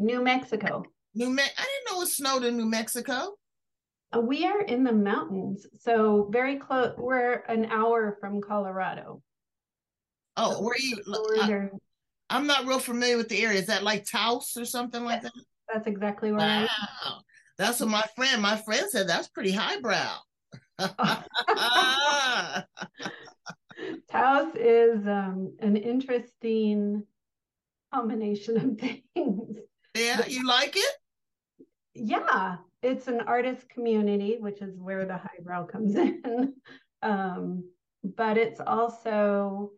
New Mexico. I didn't know it snowed in New Mexico. We are in the mountains, so very close. We're an hour from Colorado. Oh, so where are you? I'm not real familiar with the area. Is that like Taos or something like that? That's exactly where I am. Wow. That's what my friend said. That's pretty highbrow. Oh. Taos is an interesting combination of things. Yeah, you like it? Yeah, it's an artist community, which is where the highbrow comes in. But it's also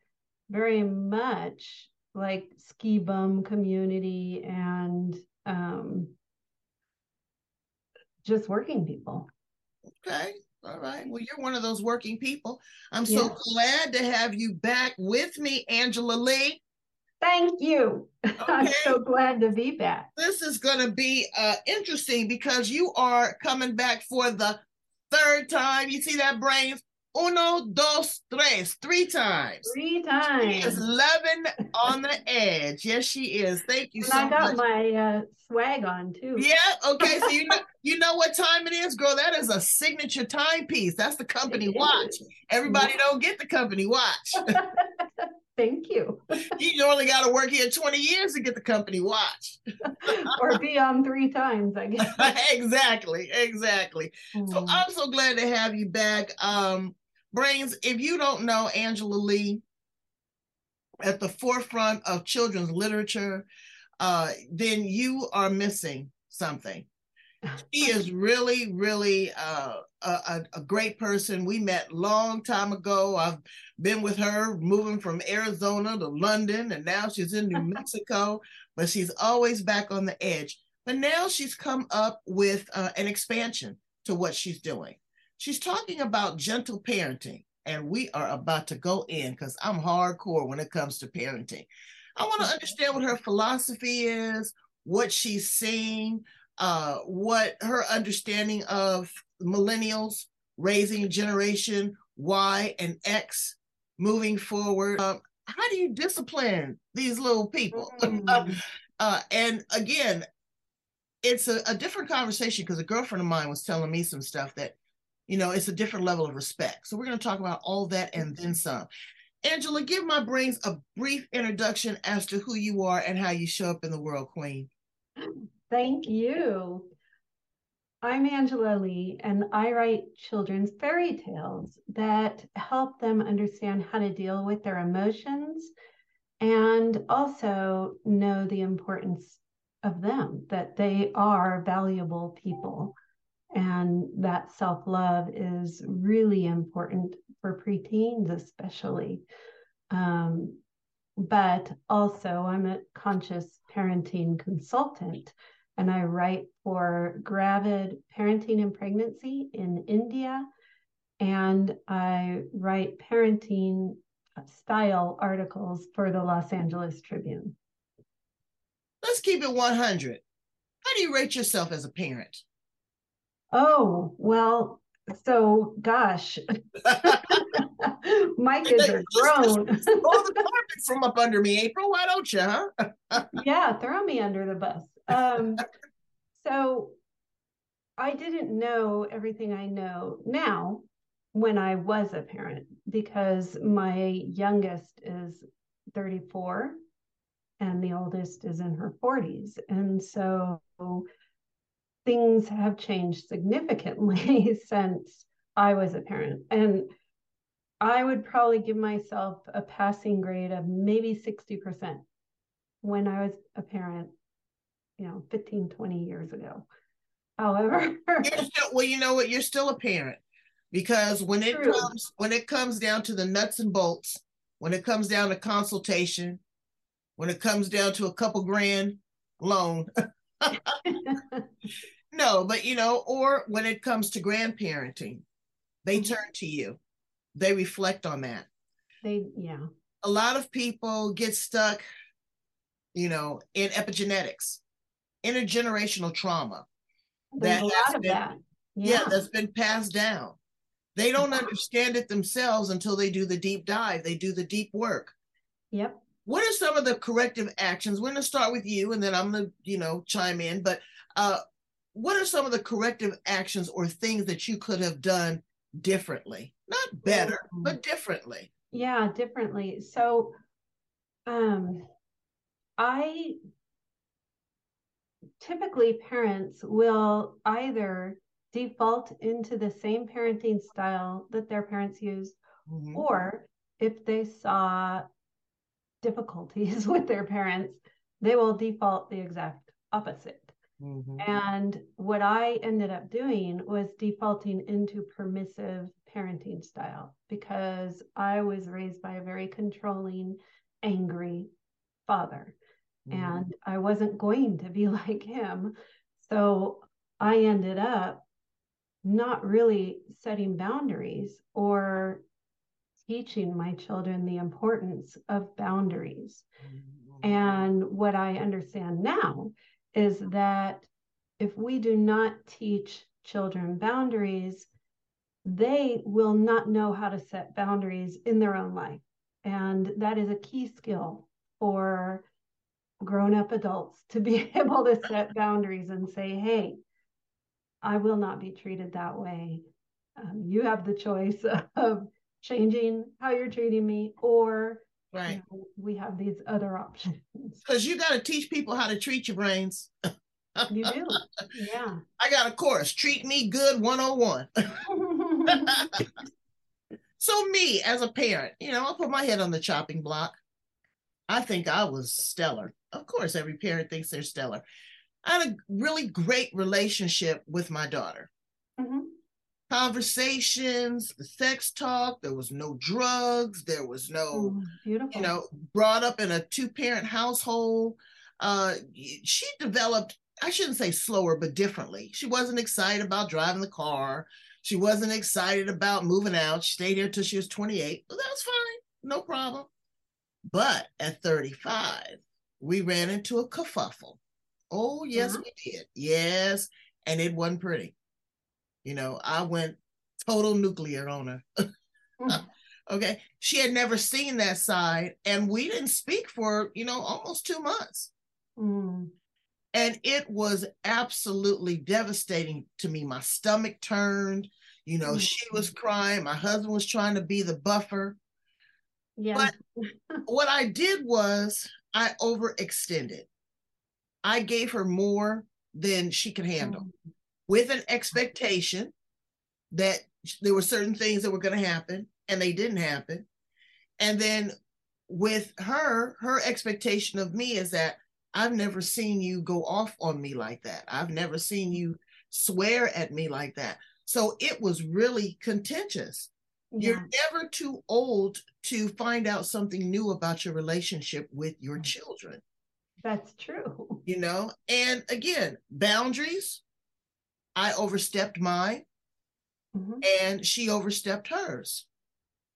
very much like ski bum community and just working people. Okay, all right. Well, you're one of those working people. I'm so glad to have you back with me, Angela Legh. Thank you. Okay. I'm so glad to be back. This is going to be interesting because you are coming back for the third time. You see that, Brains? Uno, dos, tres. Three times. She is loving on the edge. Yes, she is. Thank you so much. I got my swag on, too. Yeah? Okay. So you know what time it is, girl? That is a signature timepiece. That's the company watch. Everybody don't get the company watch. Thank you. You only got to work here 20 years to get the company watch. Or be on three times, I guess. Exactly. Mm. So I'm so glad to have you back. Brains, if you don't know Angela Legh, at the forefront of children's literature, then you are missing something. She is really, really a great person. We met long time ago. I've been with her moving from Arizona to London, and now she's in New Mexico, but she's always back on the edge. But now she's come up with an expansion to what she's doing. She's talking about gentle parenting, and we are about to go in because I'm hardcore when it comes to parenting. I want to understand what her philosophy is, what she's seeing, what her understanding of millennials, raising generation Y and X moving forward. How do you discipline these little people? And again, it's a different conversation because a girlfriend of mine was telling me some stuff that, you know, it's a different level of respect. So we're going to talk about all that and then some. Angela, give my brains a brief introduction as to who you are and how you show up in the world, Queen. Thank you. I'm Angela Legh, and I write children's fairy tales that help them understand how to deal with their emotions and also know the importance of them, that they are valuable people. And that self-love is really important for preteens, especially. But also, I'm a conscious parenting consultant. And I write for Gravid Parenting and Pregnancy in India. And I write parenting style articles for the Los Angeles Tribune. Let's keep it 100. How do you rate yourself as a parent? Oh, well, so gosh. My kids are grown. Roll the carpet from up under me, April. Why don't you, huh? Yeah, throw me under the bus. So I didn't know everything I know now when I was a parent, because my youngest is 34 and the oldest is in her 40s. And so things have changed significantly since I was a parent. And I would probably give myself a passing grade of maybe 60% when I was a parent, you know, 15, 20 years ago. However, well, you know what? You're still a parent, because when it comes down to the nuts and bolts, when it comes down to consultation, when it comes down to a couple grand, loan. No, but you know, or when it comes to grandparenting, they turn to you. They reflect on that. Yeah. A lot of people get stuck, you know, in epigenetics, intergenerational trauma. There's a lot of that. Yeah, that's been passed down. They don't understand it themselves until they do the deep dive. They do the deep work. Yep. What are some of the corrective actions? We're going to start with you, and then I'm going to, you know, chime in. But what are some of the corrective actions or things that you could have done differently? Not better, but differently. Yeah, differently. So I typically parents will either default into the same parenting style that their parents used, or if they saw difficulties with their parents, they will default the exact opposite. And what I ended up doing was defaulting into permissive parenting style, because I was raised by a very controlling, angry father, and I wasn't going to be like him. So I ended up not really setting boundaries or teaching my children the importance of boundaries. And what I understand now is that if we do not teach children boundaries, they will not know how to set boundaries in their own life. And that is a key skill for grown-up adults, to be able to set boundaries and say, hey, I will not be treated that way. You have the choice of changing how you're treating me, or right, you know, we have these other options. Because you got to teach people how to treat your brains. You do. Yeah. I got a course, Treat Me Good 101. So me as a parent, you know, I'll put my head on the chopping block. I think I was stellar. Of course, every parent thinks they're stellar. I had a really great relationship with my daughter. Conversations, the sex talk, there was no drugs, there was no, you know, brought up in a two-parent household. She developed, I shouldn't say slower, but differently. She wasn't excited about driving the car. She wasn't excited about moving out. She stayed here till she was 28. Well, that was fine, no problem. But at 35, we ran into a kerfuffle. Oh, yes, we did. Yes, and it wasn't pretty. You know, I went total nuclear on her. Okay. She had never seen that side, and we didn't speak for, you know, almost 2 months. And it was absolutely devastating to me. My stomach turned, you know, she was crying. My husband was trying to be the buffer. But what I did was I overextended. I gave her more than she could handle. With an expectation that there were certain things that were going to happen, and they didn't happen. And then with her, her expectation of me is that I've never seen you go off on me like that. I've never seen you swear at me like that. So it was really contentious. You're never too old to find out something new about your relationship with your children. That's true. You know, and again, boundaries. I overstepped mine, and she overstepped hers.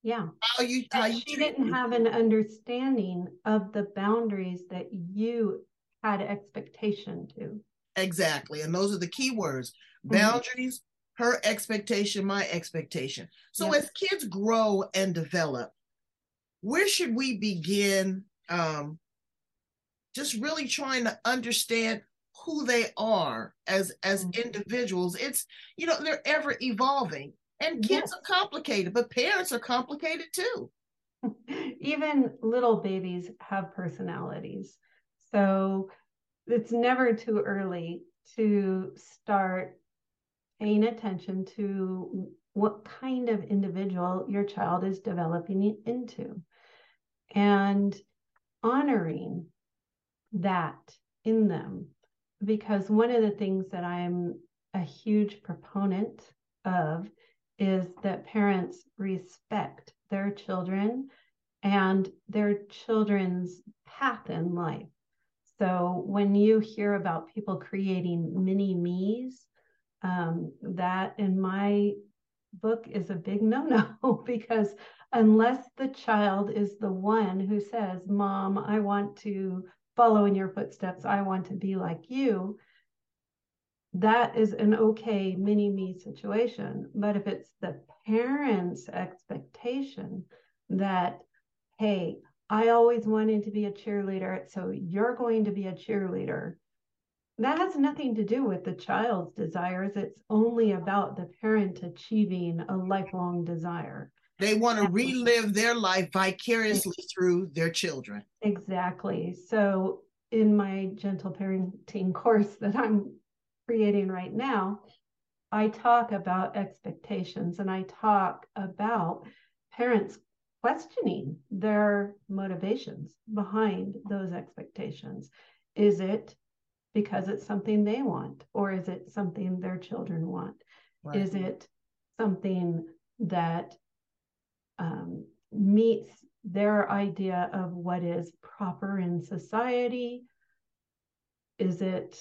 She didn't have an understanding of the boundaries that you had expectation to. Exactly. And those are the key words. Boundaries, her expectation, my expectation. So as kids grow and develop, where should we begin just really trying to understand who they are as individuals? It's, you know, they're ever evolving, and kids are complicated, but parents are complicated too. Even little babies have personalities. So it's never too early to start paying attention to what kind of individual your child is developing into, and honoring that in them. Because one of the things that I'm a huge proponent of is that parents respect their children and their children's path in life. So when you hear about people creating mini-me's, that in my book is a big no-no, because unless the child is the one who says, Mom, I want to follow in your footsteps, I want to be like you, that is an okay mini-me situation. But if it's the parent's expectation that, hey, I always wanted to be a cheerleader, so you're going to be a cheerleader, that has nothing to do with the child's desires. It's only about the parent achieving a lifelong desire. They want to relive their life vicariously through their children. Exactly. So in my gentle parenting course that I'm creating right now, I talk about expectations, and I talk about parents questioning their motivations behind those expectations. Is it because it's something they want, or is it something their children want? Right. Is it something that meets their idea of what is proper in society? Is it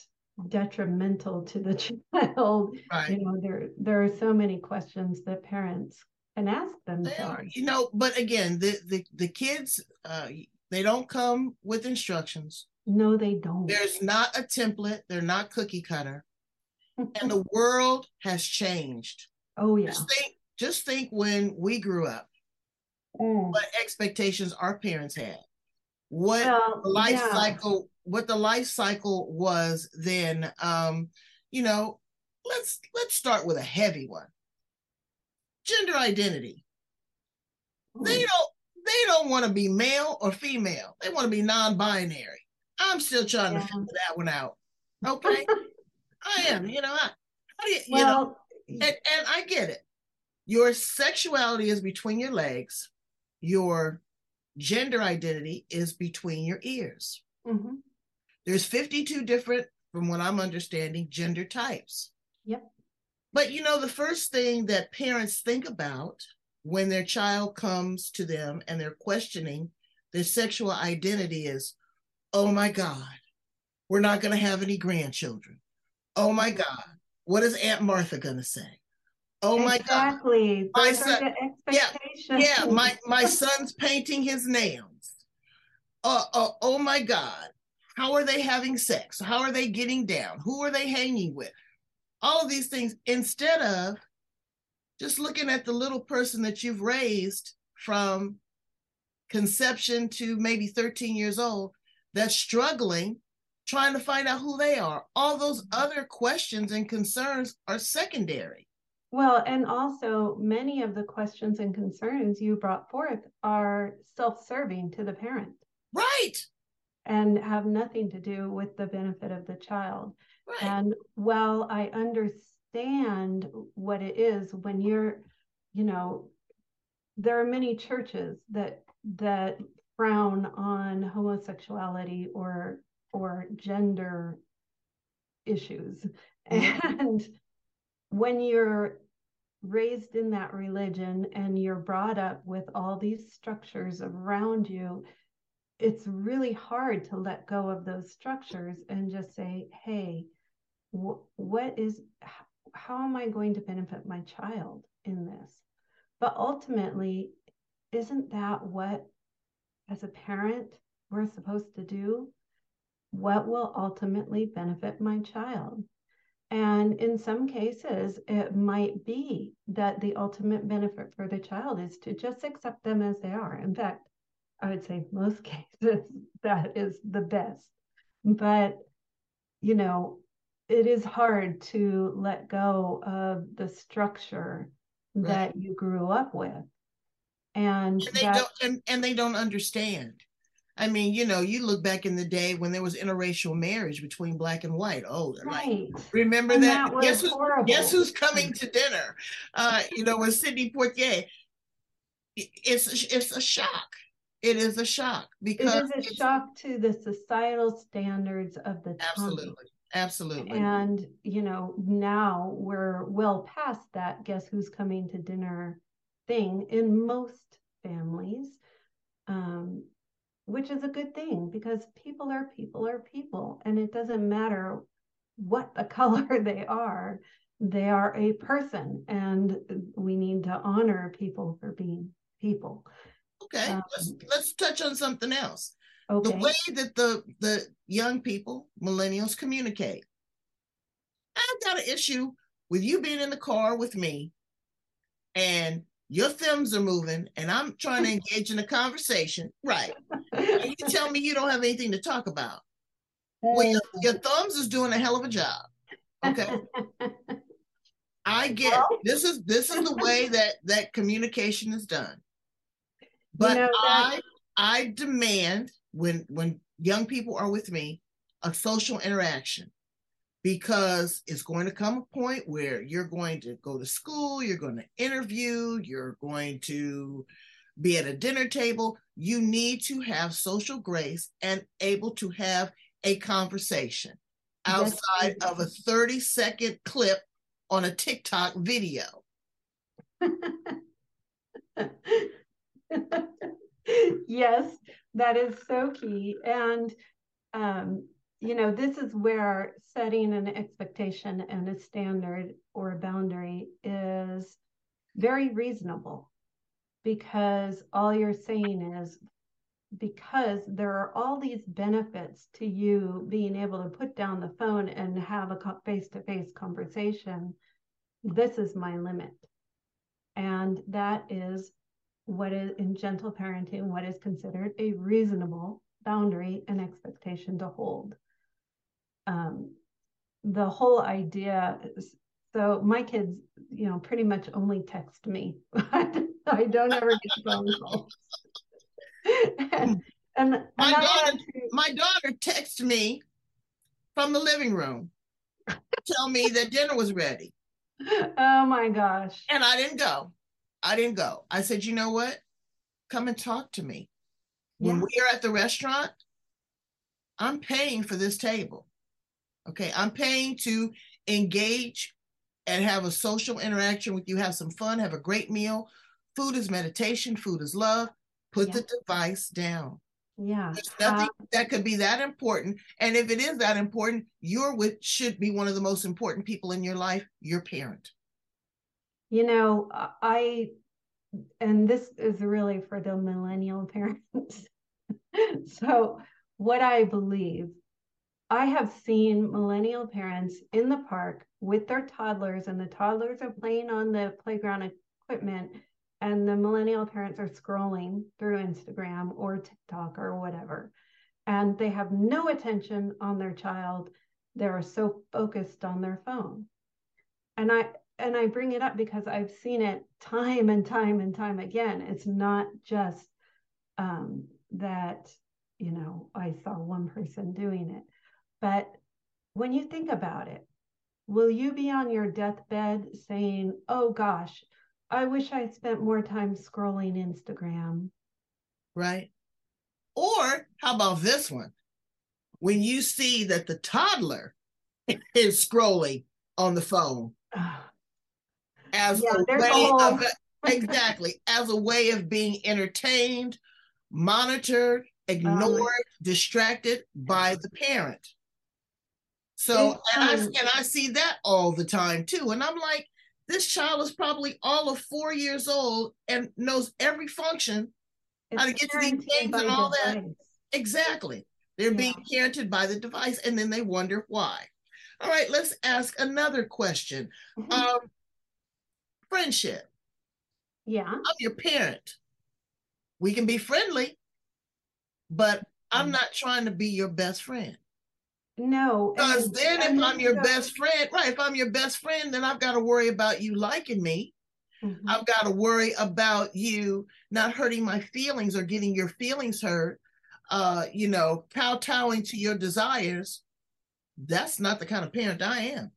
detrimental to the child? Right. You know, there are so many questions that parents can ask themselves. You know, but again, the kids, they don't come with instructions. No, they don't. There's not a template. They're not cookie cutter. And the world has changed. Oh, yeah. Just think when we grew up, what expectations our parents had, what the life cycle was then. You know, let's start with a heavy one. Gender identity. They don't want to be male or female. They want to be non-binary. I'm still trying to figure that one out. Okay. I am, you know, and I get it. Your sexuality is between your legs. Your gender identity is between your ears. Mm-hmm. There's 52 different, from what I'm understanding, gender types. Yep. But, you know, the first thing that parents think about when their child comes to them and they're questioning their sexual identity is, oh, my God, we're not going to have any grandchildren. Oh, my God, what is Aunt Martha going to say? Oh, exactly. My God. Exactly. My son's painting his nails. Oh, my God. How are they having sex? How are they getting down? Who are they hanging with? All of these things, instead of just looking at the little person that you've raised from conception to maybe 13 years old that's struggling, trying to find out who they are. All those other questions and concerns are secondary. Well, and also many of the questions and concerns you brought forth are self-serving to the parent. Right. And have nothing to do with the benefit of the child. Right. And while I understand what it is when you're, you know, there are many churches that frown on homosexuality or gender issues. And when you're raised in that religion and you're brought up with all these structures around you, it's really hard to let go of those structures and just say, hey, how am I going to benefit my child in this? But ultimately, isn't that what, as a parent, we're supposed to do? What will ultimately benefit my child? And in some cases, it might be that the ultimate benefit for the child is to just accept them as they are. In fact, I would say most cases that is the best. But, you know, it is hard to let go of the structure that you grew up with. And they don't understand. I mean, you know, you look back in the day when there was interracial marriage between black and white. Oh, right. Like, remember that? That guess who's coming to dinner? You know, with Sidney Poitier. It's a shock. It is a shock because it is a shock to the societal standards of the time. Absolutely. And, you know, now we're well past that guess who's coming to dinner thing in most families. which is a good thing, because people are people are people, and it doesn't matter what the color they are a person, and we need to honor people for being people. Okay, let's touch on something else. Okay. The way that the young people, millennials, communicate. I've got an issue with you being in the car with me and your thumbs are moving and I'm trying to engage in a conversation. Right. And you tell me you don't have anything to talk about. Well, your thumbs is doing a hell of a job. Okay. I get it. This is the way that communication is done. But I demand when young people are with me, a social interaction, because it's going to come a point where you're going to go to school, you're going to interview, you're going to be at a dinner table. You need to have social grace and able to have a conversation outside of a 30-second clip on a TikTok video. Yes, that is so key. And, this is where setting an expectation and a standard or a boundary is very reasonable, because all you're saying is, because there are all these benefits to you being able to put down the phone and have a face-to-face conversation, this is my limit. And that is what is, in gentle parenting, what is considered a reasonable boundary and expectation to hold. The whole idea is, so my kids, pretty much only text me. I don't ever get phone calls. My daughter texted me from the living room to tell me that dinner was ready. Oh my gosh. And I didn't go. I said, you know what? Come and talk to me. Yeah. When we are at the restaurant, I'm paying for this table. Okay. I'm paying to engage and have a social interaction with you, have some fun, have a great meal. Food is meditation. Food is love. Put the device down. Yeah. There's nothing that could be that important. And if it is that important, should be one of the most important people in your life, your parent. And this is really for the millennial parents. So what I believe, I have seen millennial parents in the park with their toddlers, and the toddlers are playing on the playground equipment, and the millennial parents are scrolling through Instagram or TikTok or whatever, and they have no attention on their child. They're so focused on their phone. And I bring it up because I've seen it time and time and time again. It's not just that, I saw one person doing it. But when you think about it, will you be on your deathbed saying, oh gosh, I wish I spent more time scrolling Instagram? Right. Or how about this one? When you see that the toddler is scrolling on the phone. As a way of being entertained, monitored, ignored, distracted by the parent. So, and I see that all the time too. And I'm like, this child is probably all of 4 years old and knows every function, how to get to these things and all that. Exactly. They're being parented by the device, and then they wonder why. All right, let's ask another question. Friendship. Yeah. I'm your parent. We can be friendly, but I'm not trying to be your best friend. No. Because then if I'm your best friend, right, if I'm your best friend, then I've got to worry about you liking me. Mm-hmm. I've got to worry about you not hurting my feelings or getting your feelings hurt, kowtowing to your desires. That's not the kind of parent I am.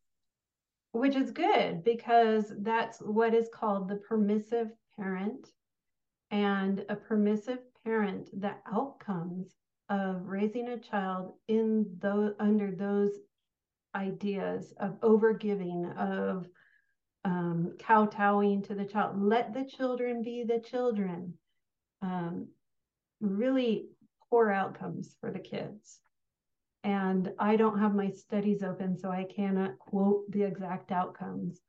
Which is good, because that's what is called the permissive parent. And a permissive parent, the outcomes of raising a child under those ideas of overgiving, of kowtowing to the child, let the children be the children, really poor outcomes for the kids. And I don't have my studies open, so I cannot quote the exact outcomes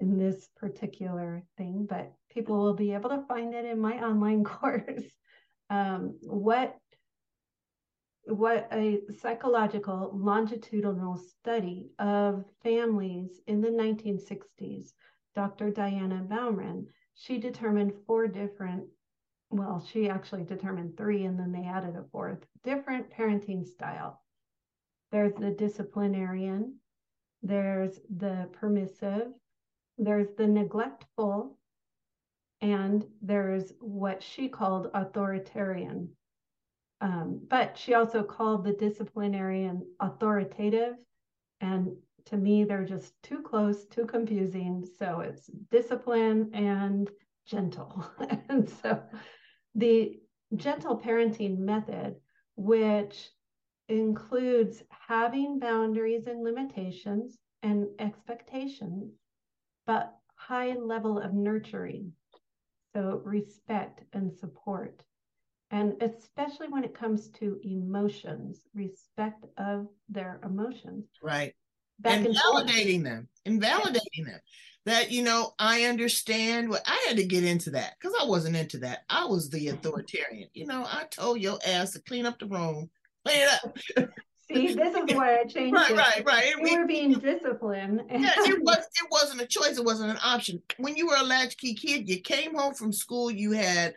in this particular thing, but people will be able to find it in my online course. What a psychological longitudinal study of families in the 1960s, Dr. Diana Baumrind, she determined four different, well, she actually determined three, and then they added a fourth, different parenting style. There's the disciplinarian, there's the permissive, there's the neglectful, and there's what she called authoritarian. But she also called the disciplinarian authoritative. And to me, they're just too close, too confusing. So it's discipline and gentle. And so the gentle parenting method, which includes having boundaries and limitations and expectations, but high level of nurturing. So respect and support. And especially when it comes to emotions, respect of their emotions. Right. Invalidating them. That, you know, I understand what I had to get into that because I wasn't into that. I was the authoritarian. You know, I told your ass to clean up the room, clean it up. See, this is why I changed it. Right. We were being disciplined. Yes, it wasn't a choice. It wasn't an option. When you were a latchkey kid, you came home from school, you had...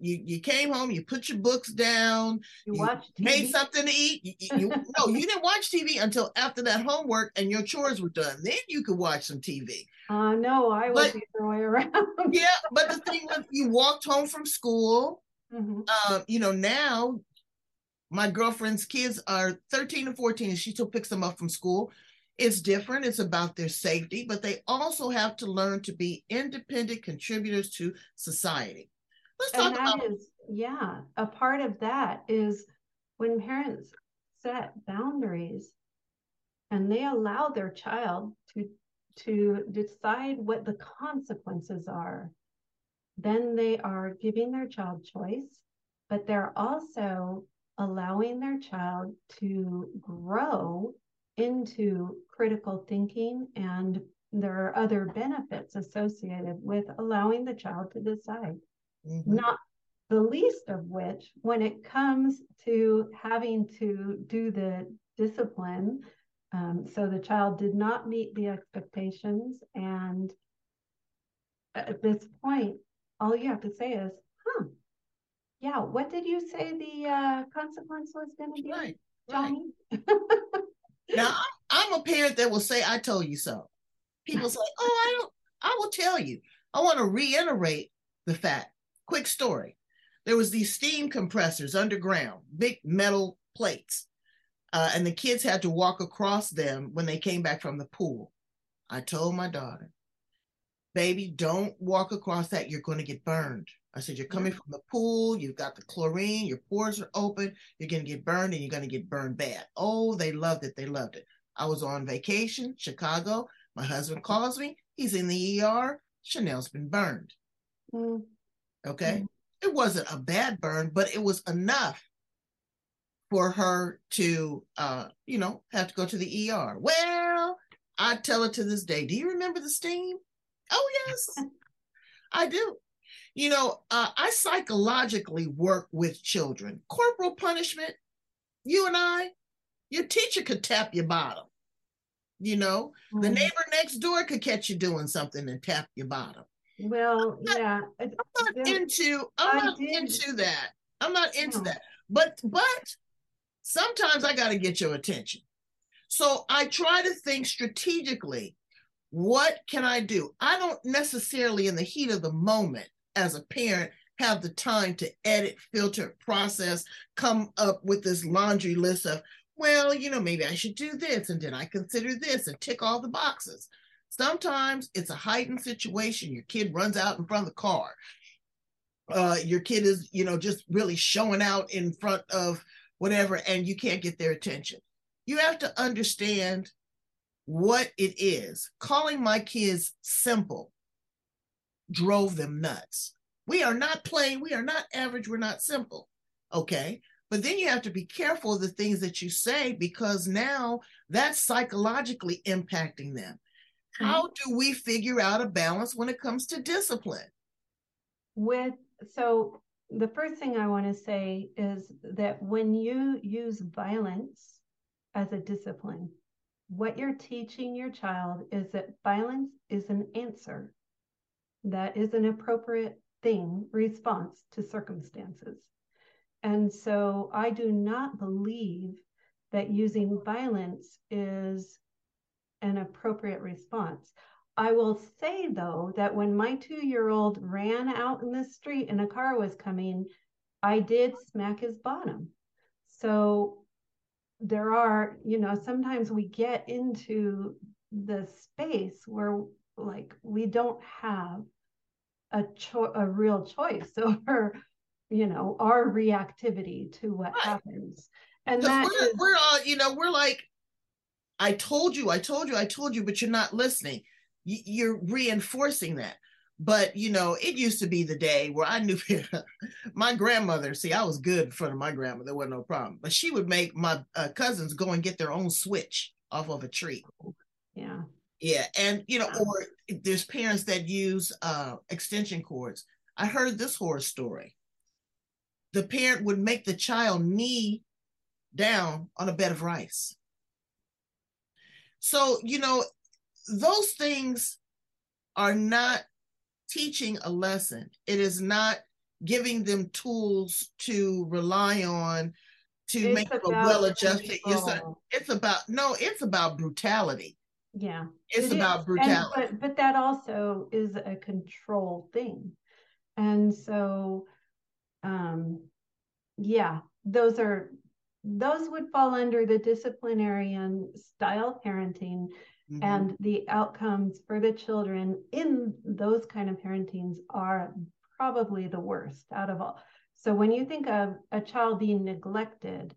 you came home, you put your books down, you watched TV. Made something to eat. No, you didn't watch TV until after that homework and your chores were done. Then you could watch some TV. No, I was the other way around. Yeah, but the thing was, you walked home from school. Mm-hmm. You know, now my girlfriend's kids are 13 and 14 and she still picks them up from school. It's different. It's about their safety, but they also have to learn to be independent contributors to society. Yeah, a part of that is when parents set boundaries and they allow their child to decide what the consequences are, then they are giving their child choice, but they're also allowing their child to grow into critical thinking, and there are other benefits associated with allowing the child to decide. Mm-hmm. Not the least of which, when it comes to having to do the discipline, so the child did not meet the expectations. And at this point, all you have to say is, yeah, what did you say the consequence was going to be, Johnny? Right. Now, I'm a parent that will say, I told you so. People say, I will tell you. I want to reiterate the fact. Quick story. There was these steam compressors underground, big metal plates, and the kids had to walk across them when they came back from the pool. I told my daughter, baby, don't walk across that. You're going to get burned. I said, you're coming from the pool. You've got the chlorine. Your pores are open. You're going to get burned, and you're going to get burned bad. Oh, they loved it. They loved it. I was on vacation, Chicago. My husband calls me. He's in the ER. Chanel's been burned. Mm. Okay. Mm-hmm. It wasn't a bad burn, but it was enough for her to, have to go to the ER. Well, I tell her to this day, do you remember the steam? Oh, yes, I do. You know, I psychologically work with children. Corporal punishment, you and I, your teacher could tap your bottom. You know, mm-hmm. The neighbor next door could catch you doing something and tap your bottom. Well, I'm not into that. But sometimes I got to get your attention. So I try to think strategically, what can I do? I don't necessarily in the heat of the moment as a parent have the time to edit, filter, process, come up with this laundry list of, well, you know, maybe I should do this and then I consider this and tick all the boxes. Sometimes it's a heightened situation. Your kid runs out in front of the car. Your kid is, just really showing out in front of whatever, and you can't get their attention. You have to understand what it is. Calling my kids simple drove them nuts. We are not plain. We are not average. We're not simple. Okay. But then you have to be careful of the things that you say, because now that's psychologically impacting them. Mm-hmm. How do we figure out a balance when it comes to discipline? So the first thing I want to say is that when you use violence as a discipline, what you're teaching your child is that violence is an answer. That is an appropriate thing, response to circumstances. And so I do not believe that using violence is an appropriate response. I will say, though, that when my 2-year-old ran out in the street and a car was coming, I did smack his bottom. So there are, you know, sometimes we get into the space where, like, we don't have a real choice over, you know, our reactivity to what happens. And that we're all, you know, we're like, I told you, but you're not listening. You're reinforcing that. But, you know, it used to be the day where I knew my grandmother, see, I was good in front of my grandmother. There wasn't no problem. But she would make my cousins go and get their own switch off of a tree. Yeah. Yeah. And, you know, or there's parents that use extension cords. I heard this horror story. The parent would make the child knee down on a bed of rice. So, you know, those things are not teaching a lesson. It is not giving them tools to rely on to make them well-adjusted. It's about brutality. Yeah. It's about brutality. But that also is a control thing. And so, those would fall under the disciplinarian style parenting. Mm-hmm. And the outcomes for the children in those kind of parentings are probably the worst out of all. So when you think of a child being neglected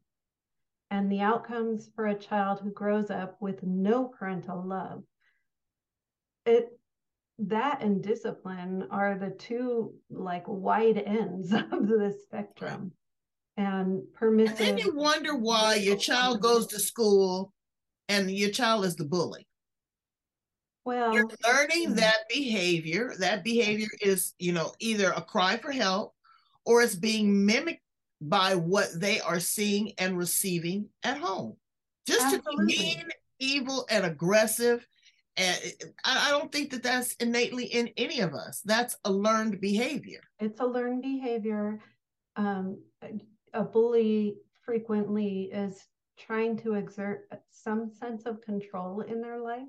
and the outcomes for a child who grows up with no parental love, that and discipline are the two, like, wide ends of the spectrum. And permissive. And then you wonder why your child goes to school and your child is the bully. Well, you're learning that behavior. That behavior is, you know, either a cry for help or it's being mimicked by what they are seeing and receiving at home. Just absolutely. To be mean, evil, and aggressive. And I don't think that that's innately in any of us. That's a learned behavior. It's a learned behavior. A bully frequently is trying to exert some sense of control in their life,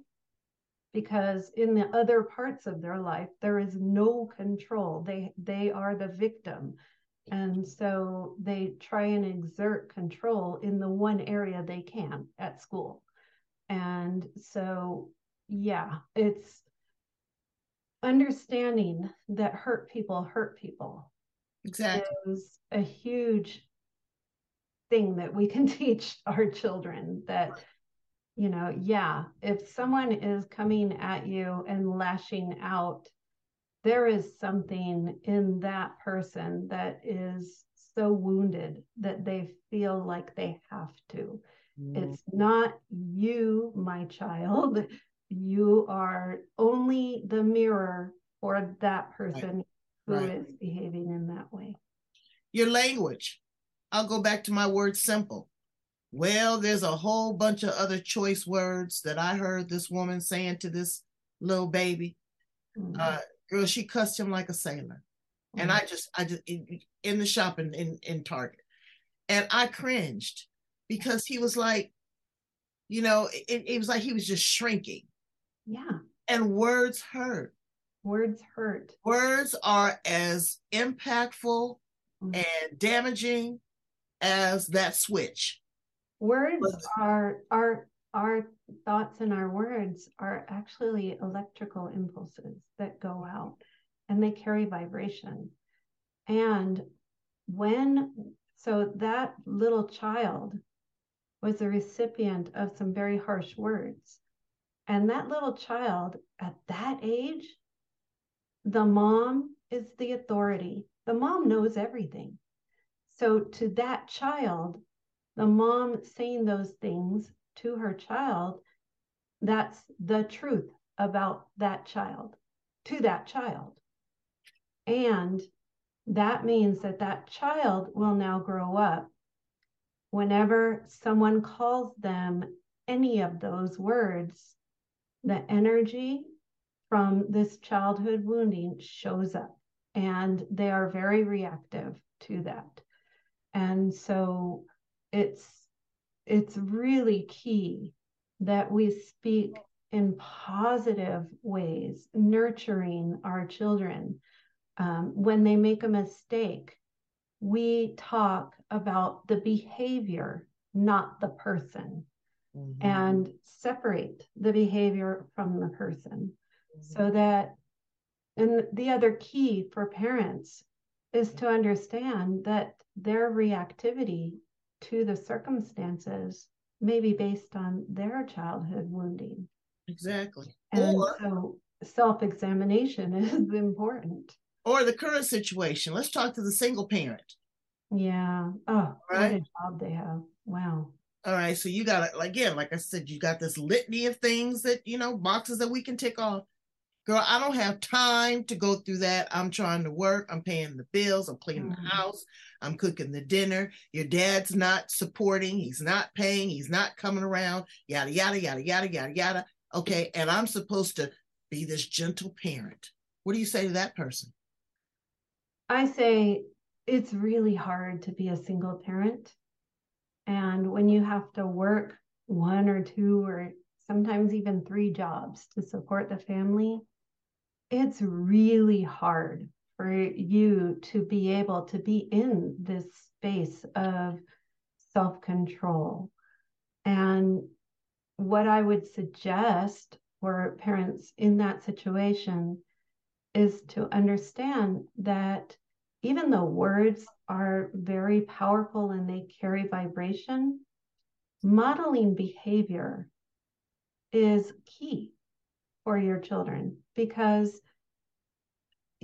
because in the other parts of their life, there is no control. They are the victim. And so they try and exert control in the one area they can at school. And so, yeah, it's understanding that hurt people. Exactly. Is a huge thing that we can teach our children, that, you know, yeah, if someone is coming at you and lashing out, there is something in that person that is so wounded that they feel like they have to. Mm. It's not you, my child. You are only the mirror for that person who is behaving in that way. Your language. I'll go back to my word simple. Well, there's a whole bunch of other choice words that I heard this woman saying to this little baby. Mm-hmm. Girl, she cussed him like a sailor. Mm-hmm. And I just in the shop in Target. And I cringed, because he was like, you know, it was like he was just shrinking. Yeah. And words hurt. Words hurt. Words are as impactful and damaging as that switch. Words our thoughts and our words are actually electrical impulses that go out, and they carry vibration. And so that little child was the recipient of some very harsh words. And that little child at that age, the mom is the authority. The mom knows everything. So to that child, the mom saying those things to her child, that's the truth about that child, to that child. And that means that that child will now grow up. Whenever someone calls them any of those words, the energy from this childhood wounding shows up, and they are very reactive to that. And so it's really key that we speak in positive ways, nurturing our children. When they make a mistake, we talk about the behavior, not the person, mm-hmm. and separate the behavior from the person, mm-hmm. so that, and the other key for parents is to understand that their reactivity to the circumstances may be based on their childhood wounding. Exactly. And so self-examination is important. Or the current situation. Let's talk to the single parent. Yeah. Oh, right? What a job they have. Wow. All right. So you got, again, like I said, you got this litany of things that, boxes that we can tick off. Girl, I don't have time to go through that. I'm trying to work. I'm paying the bills. I'm cleaning the house. I'm cooking the dinner. Your dad's not supporting. He's not paying. He's not coming around. Yada, yada, yada, yada, yada, yada. Okay. And I'm supposed to be this gentle parent. What do you say to that person? I say it's really hard to be a single parent. And when you have to work one or two or sometimes even three jobs to support the family, it's really hard for you to be able to be in this space of self-control. And what I would suggest for parents in that situation is to understand that even though words are very powerful and they carry vibration, modeling behavior is key for your children. Because,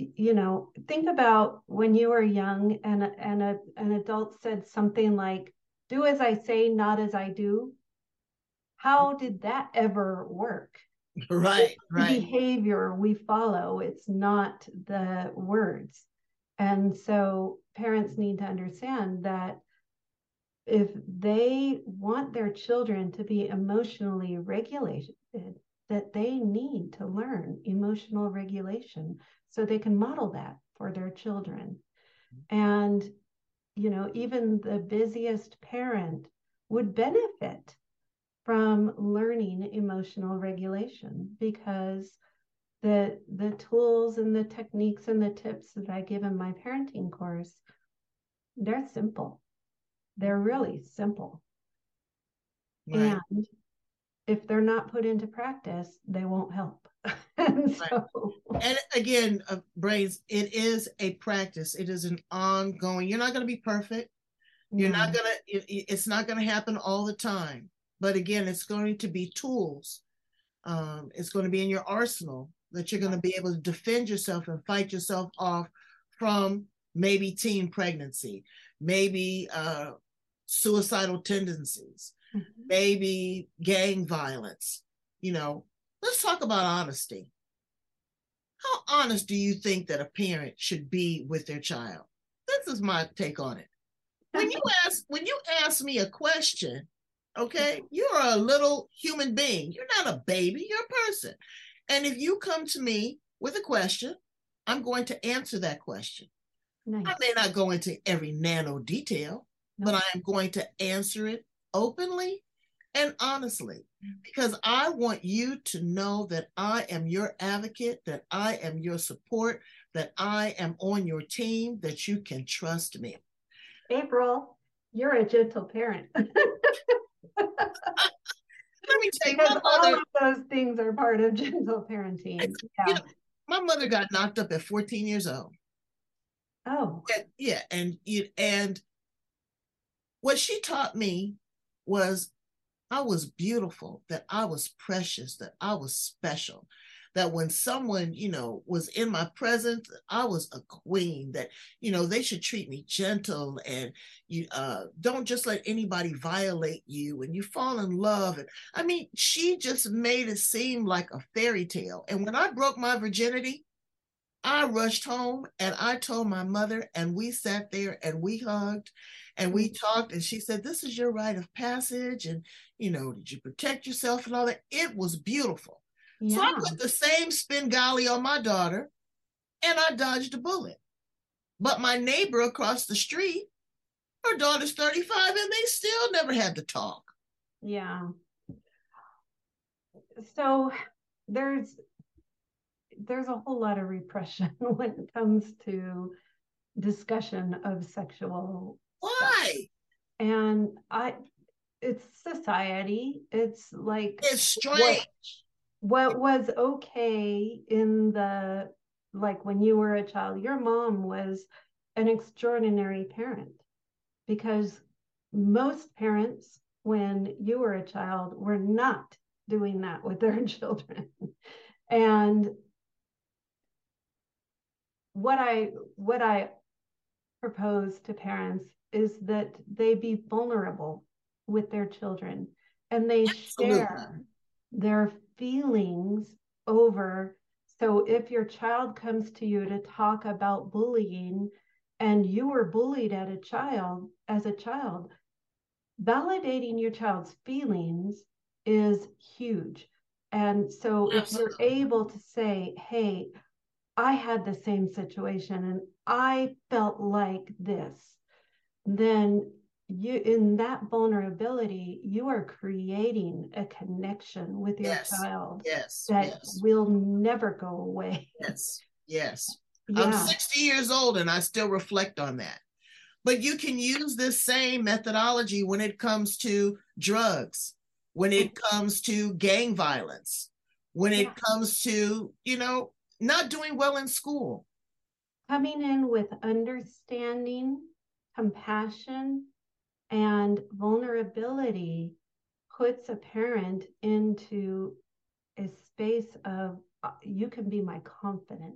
think about when you were young and an adult said something like, "Do as I say, not as I do." How did that ever work? Right. Behavior we follow. It's not the words. And so parents need to understand that if they want their children to be emotionally regulated, that they need to learn emotional regulation so they can model that for their children. And, even the busiest parent would benefit from learning emotional regulation, because the tools and the techniques and the tips that I give in my parenting course, they're simple. They're really simple. Right. And if they're not put into practice, they won't help. And again, Brains, it is a practice. It is an ongoing, you're not going to be perfect. You're not going to, it's not going to happen all the time. But again, it's going to be tools. It's going to be in your arsenal that you're going to be able to defend yourself and fight yourself off from maybe teen pregnancy, maybe suicidal tendencies, maybe gang violence. Let's talk about honesty. How honest do you think that a parent should be with their child? This is my take on it. When you ask me a question, okay, you're a little human being. You're not a baby, you're a person. And if you come to me with a question, I'm going to answer that question. Nice. I may not go into every nano detail, but I am going to answer it openly and honestly, because I want you to know that I am your advocate, that I am your support, that I am on your team, that you can trust me. April, you're a gentle parent. Let me tell you, my mother, all of those things are part of gentle parenting. Yeah. My mother got knocked up at 14 years old. Oh. And what she taught me was I was beautiful, that I was precious, that I was special, that when someone, you know, was in my presence, I was a queen, that, you know, they should treat me gentle, and you don't just let anybody violate you, and you fall in love. And I mean, she just made it seem like a fairy tale. And when I broke my virginity, I rushed home and I told my mother, and we sat there and we hugged and we talked, and she said, this is your rite of passage, and, you know, did you protect yourself and all that? It was beautiful. Yeah. So I put the same Spengali on my daughter and I dodged a bullet. But my neighbor across the street, her daughter's 35 and they still never had to talk. Yeah. So there's a whole lot of repression when it comes to discussion of sexual. Why? Stuff. And it's society. It's like, it's strange. What was okay in the, like when you were a child, your mom was an extraordinary parent, because most parents, when you were a child, were not doing that with their children. And what I propose to parents is that they be vulnerable with their children, and they Absolutely. Share their feelings over. So if your child comes to you to talk about bullying, and you were bullied as a child, validating your child's feelings is huge. And so Absolutely. If you're able to say, hey, I had the same situation and I felt like this, then you, in that vulnerability, you are creating a connection with your yes. child yes. that yes. will never go away. Yes, yes. Yeah. I'm 60 years old and I still reflect on that. But you can use this same methodology when it comes to drugs, when it comes to gang violence, when yeah. it comes to, you know, not doing well in school. Coming in with understanding, compassion, and vulnerability puts a parent into a space of, you can be my confidant.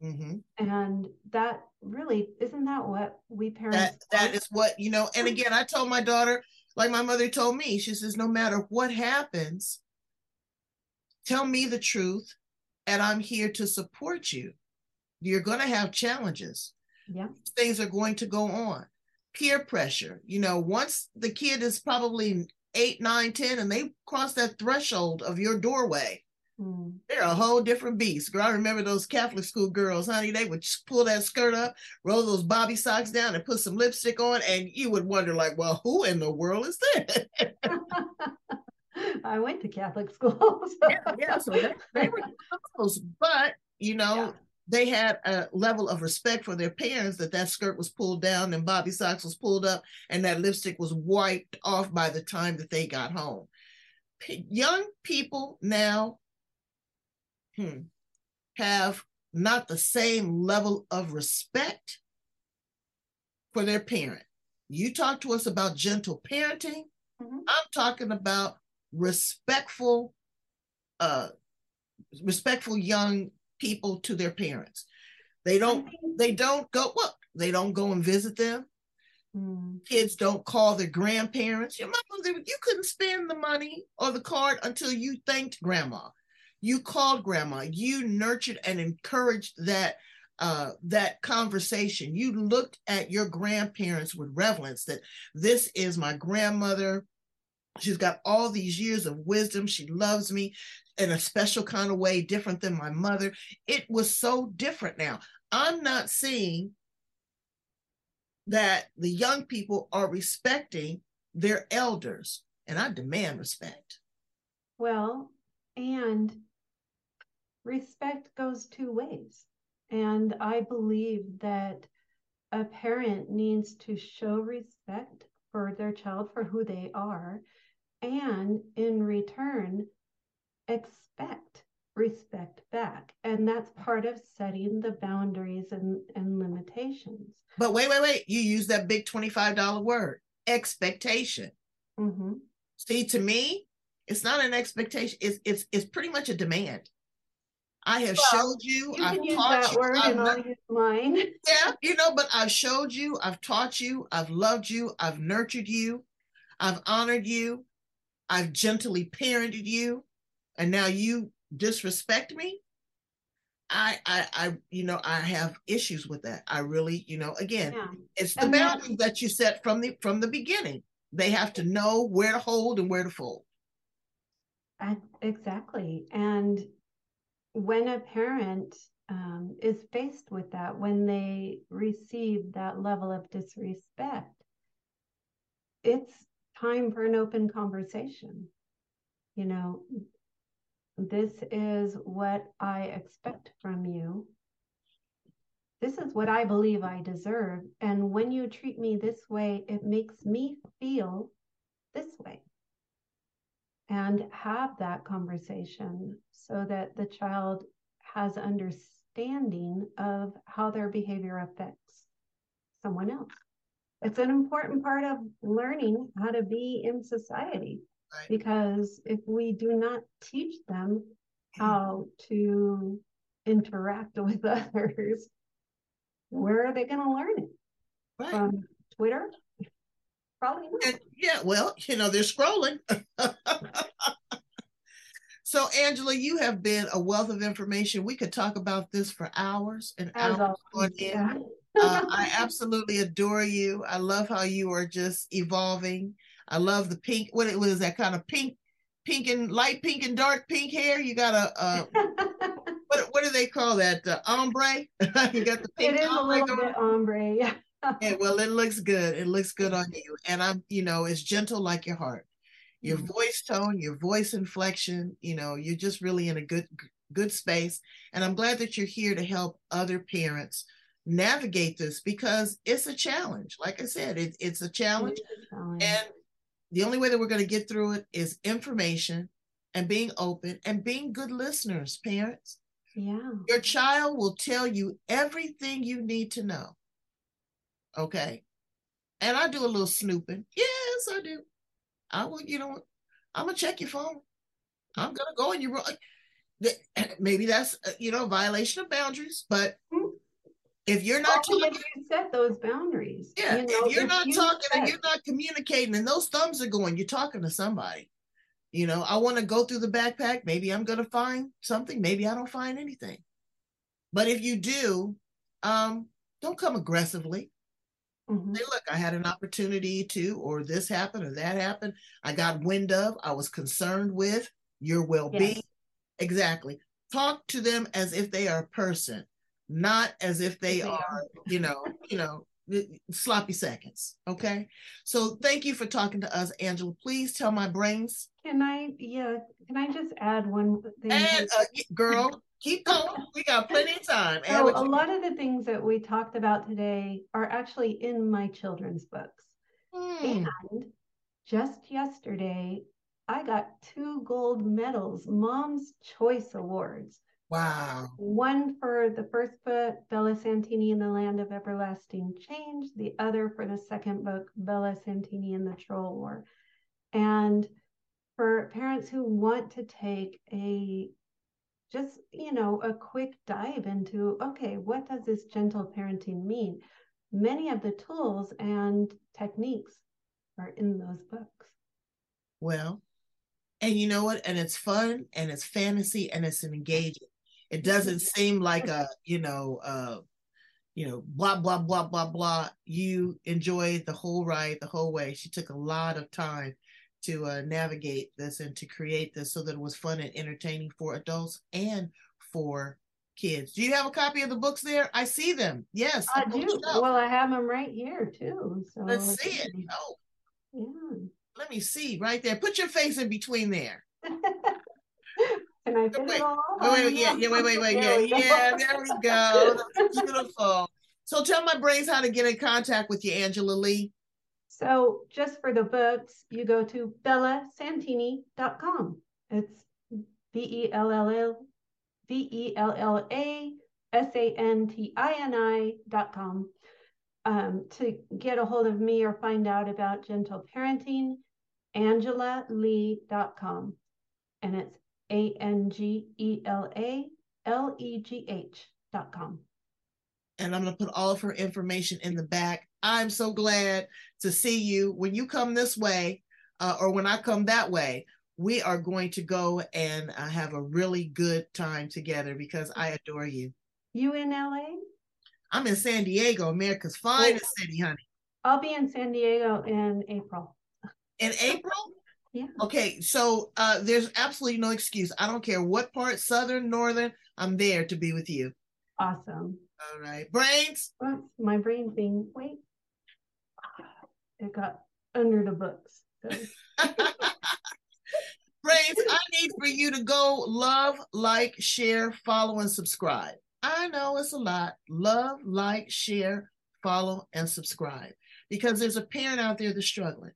Mm-hmm. And that really, isn't that what we parents... That is what, you know, and again, I told my daughter, like my mother told me, she says, no matter what happens, tell me the truth. And I'm here to support you. You're going to have challenges. Yeah. Things are going to go on. Peer pressure. You know, once the kid is probably 8, 9, 10, and they cross that threshold of your doorway, they're a whole different beast. Girl, I remember those Catholic school girls, honey, they would just pull that skirt up, roll those bobby socks down, and put some lipstick on, and you would wonder, like, well, who in the world is that? I went to Catholic school. So. Yeah, so they were close, but, you know, yeah. they had a level of respect for their parents that skirt was pulled down and bobby socks was pulled up and that lipstick was wiped off by the time that they got home. Young people now have not the same level of respect for their parent. You talk to us about gentle parenting. Mm-hmm. I'm talking about respectful young people to their parents. They don't go and visit them. Kids don't call their grandparents. Your mom, you couldn't spend the money or the card until you thanked grandma. You called grandma. You nurtured and encouraged that conversation. You looked at your grandparents with reverence, that this is my grandmother. She's got all these years of wisdom. She loves me in a special kind of way, different than my mother. It was so different now. I'm not seeing that the young people are respecting their elders, and I demand respect. Well, and respect goes two ways. And I believe that a parent needs to show respect for their child, for who they are, and in return, expect respect back. And that's part of setting the boundaries and limitations. But wait. You use that big $25 word, expectation. Mm-hmm. See, to me, it's not an expectation. It's pretty much a demand. I have showed you, I've taught you, I've use mine. Yeah, you know, but I've showed you, I've taught you, I've loved you, I've nurtured you, I've honored you, I've gently parented you, and now you disrespect me. I you know, I have issues with that. I really, you know, again, it's the boundaries that you set from the beginning. They have to know where to hold and where to fold. Exactly. And when a parent is faced with that, when they receive that level of disrespect, it's time for an open conversation. You know, this is what I expect from you. This is what I believe I deserve. And when you treat me this way, it makes me feel this way. And have that conversation so that the child has understanding of how their behavior affects someone else. It's an important part of learning how to be in society, right? Because if we do not teach them how to interact with others, where are they going to learn it? Right. From Twitter? Probably not. And, yeah, well, you know, they're scrolling. So, Angela, you have been a wealth of information. We could talk about this for hours and hours on end. I absolutely adore you. I love how you are just evolving. I love the pink. What is that kind of pink and light pink and dark pink hair? You got a what do they call that? Ombre. You got the pink. It is a little bit ombre. Yeah. Okay, well, it looks good. It looks good on you. And I'm, you know, it's gentle like your heart. Your voice tone, your voice inflection, you know, you're just really in a good space. And I'm glad that you're here to help other parents navigate this, because it's a challenge. Like I said, it's a challenge. And the only way that we're going to get through it is information and being open and being good listeners, parents. Yeah. Your child will tell you everything you need to know. Okay. And I do a little snooping. Yes, I do. I will, you know, I'm going to check your phone. I'm going to go in your room. Maybe that's, you know, violation of boundaries, but if you're not talking, you set those boundaries. Yeah. You know, if you're not talking and you're not communicating and those thumbs are going, you're talking to somebody. You know, I want to go through the backpack. Maybe I'm going to find something. Maybe I don't find anything. But if you do, don't come aggressively. Hey, look, I had an opportunity to, or this happened or that happened. I got wind of, I was concerned with your well-being. Yes. Exactly. Talk to them as if they are a person, not as if they are, you know, sloppy seconds. Okay. So thank you for talking to us, Angela. Please tell my brains. Can I just add one thing? And, girl. Keep going. We got plenty of time. So a lot of the things that we talked about today are actually in my children's books. And just yesterday, I got 2 gold medals, Mom's Choice Awards. Wow. One for the first book, Bella Santini in the Land of Everlasting Change. The other for the second book, Bella Santini and the Troll War. And for parents who want to take a quick dive into, okay, what does this gentle parenting mean? Many of the tools and techniques are in those books. Well, and you know what? And it's fun and it's fantasy and it's engaging. It doesn't seem like blah, blah, blah, blah, blah. You enjoy the whole ride, the whole way. She took a lot of time to navigate this and to create this so that it was fun and entertaining for adults and for kids. Do you have a copy of the books there? I see them. Yes. I do. Well, I have them right here too. So let's see it. Oh, yeah. Let me see right there. Put your face in between there. Can I fit it all? Wait. Yeah, there we go. That's beautiful. So tell my brains how to get in contact with you, Angela Legh. So just for the books, you go to bellasantini.com. It's bellasantini.com to get a hold of me or find out about gentle parenting. Angela Legh.com, and it's ANGELA LEGH.com. And I'm going to put all of her information in the back. I'm so glad to see you. When you come this way, or when I come that way, we are going to go and have a really good time together because I adore you. You in LA? I'm in San Diego, America's finest city, honey. I'll be in San Diego in April. In April? Yeah. Okay, so there's absolutely no excuse. I don't care what part, southern, northern, I'm there to be with you. Awesome. All right. Brains? Well, my brain thing. Wait. It got under the books. So. Brains, I need for you to go love, like, share, follow, and subscribe. I know it's a lot. Love, like, share, follow, and subscribe. Because there's a parent out there that's struggling.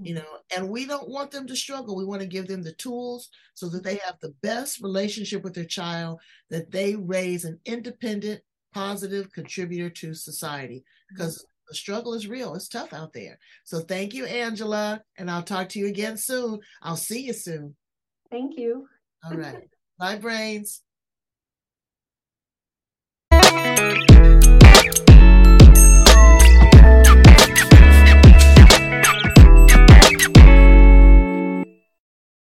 You know, and we don't want them to struggle. We want to give them the tools so that they have the best relationship with their child, that they raise an independent, positive contributor to society, because the struggle is real. It's tough out there. So thank you, Angela. And I'll talk to you again soon. I'll see you soon. Thank you. All right. Bye, Brains.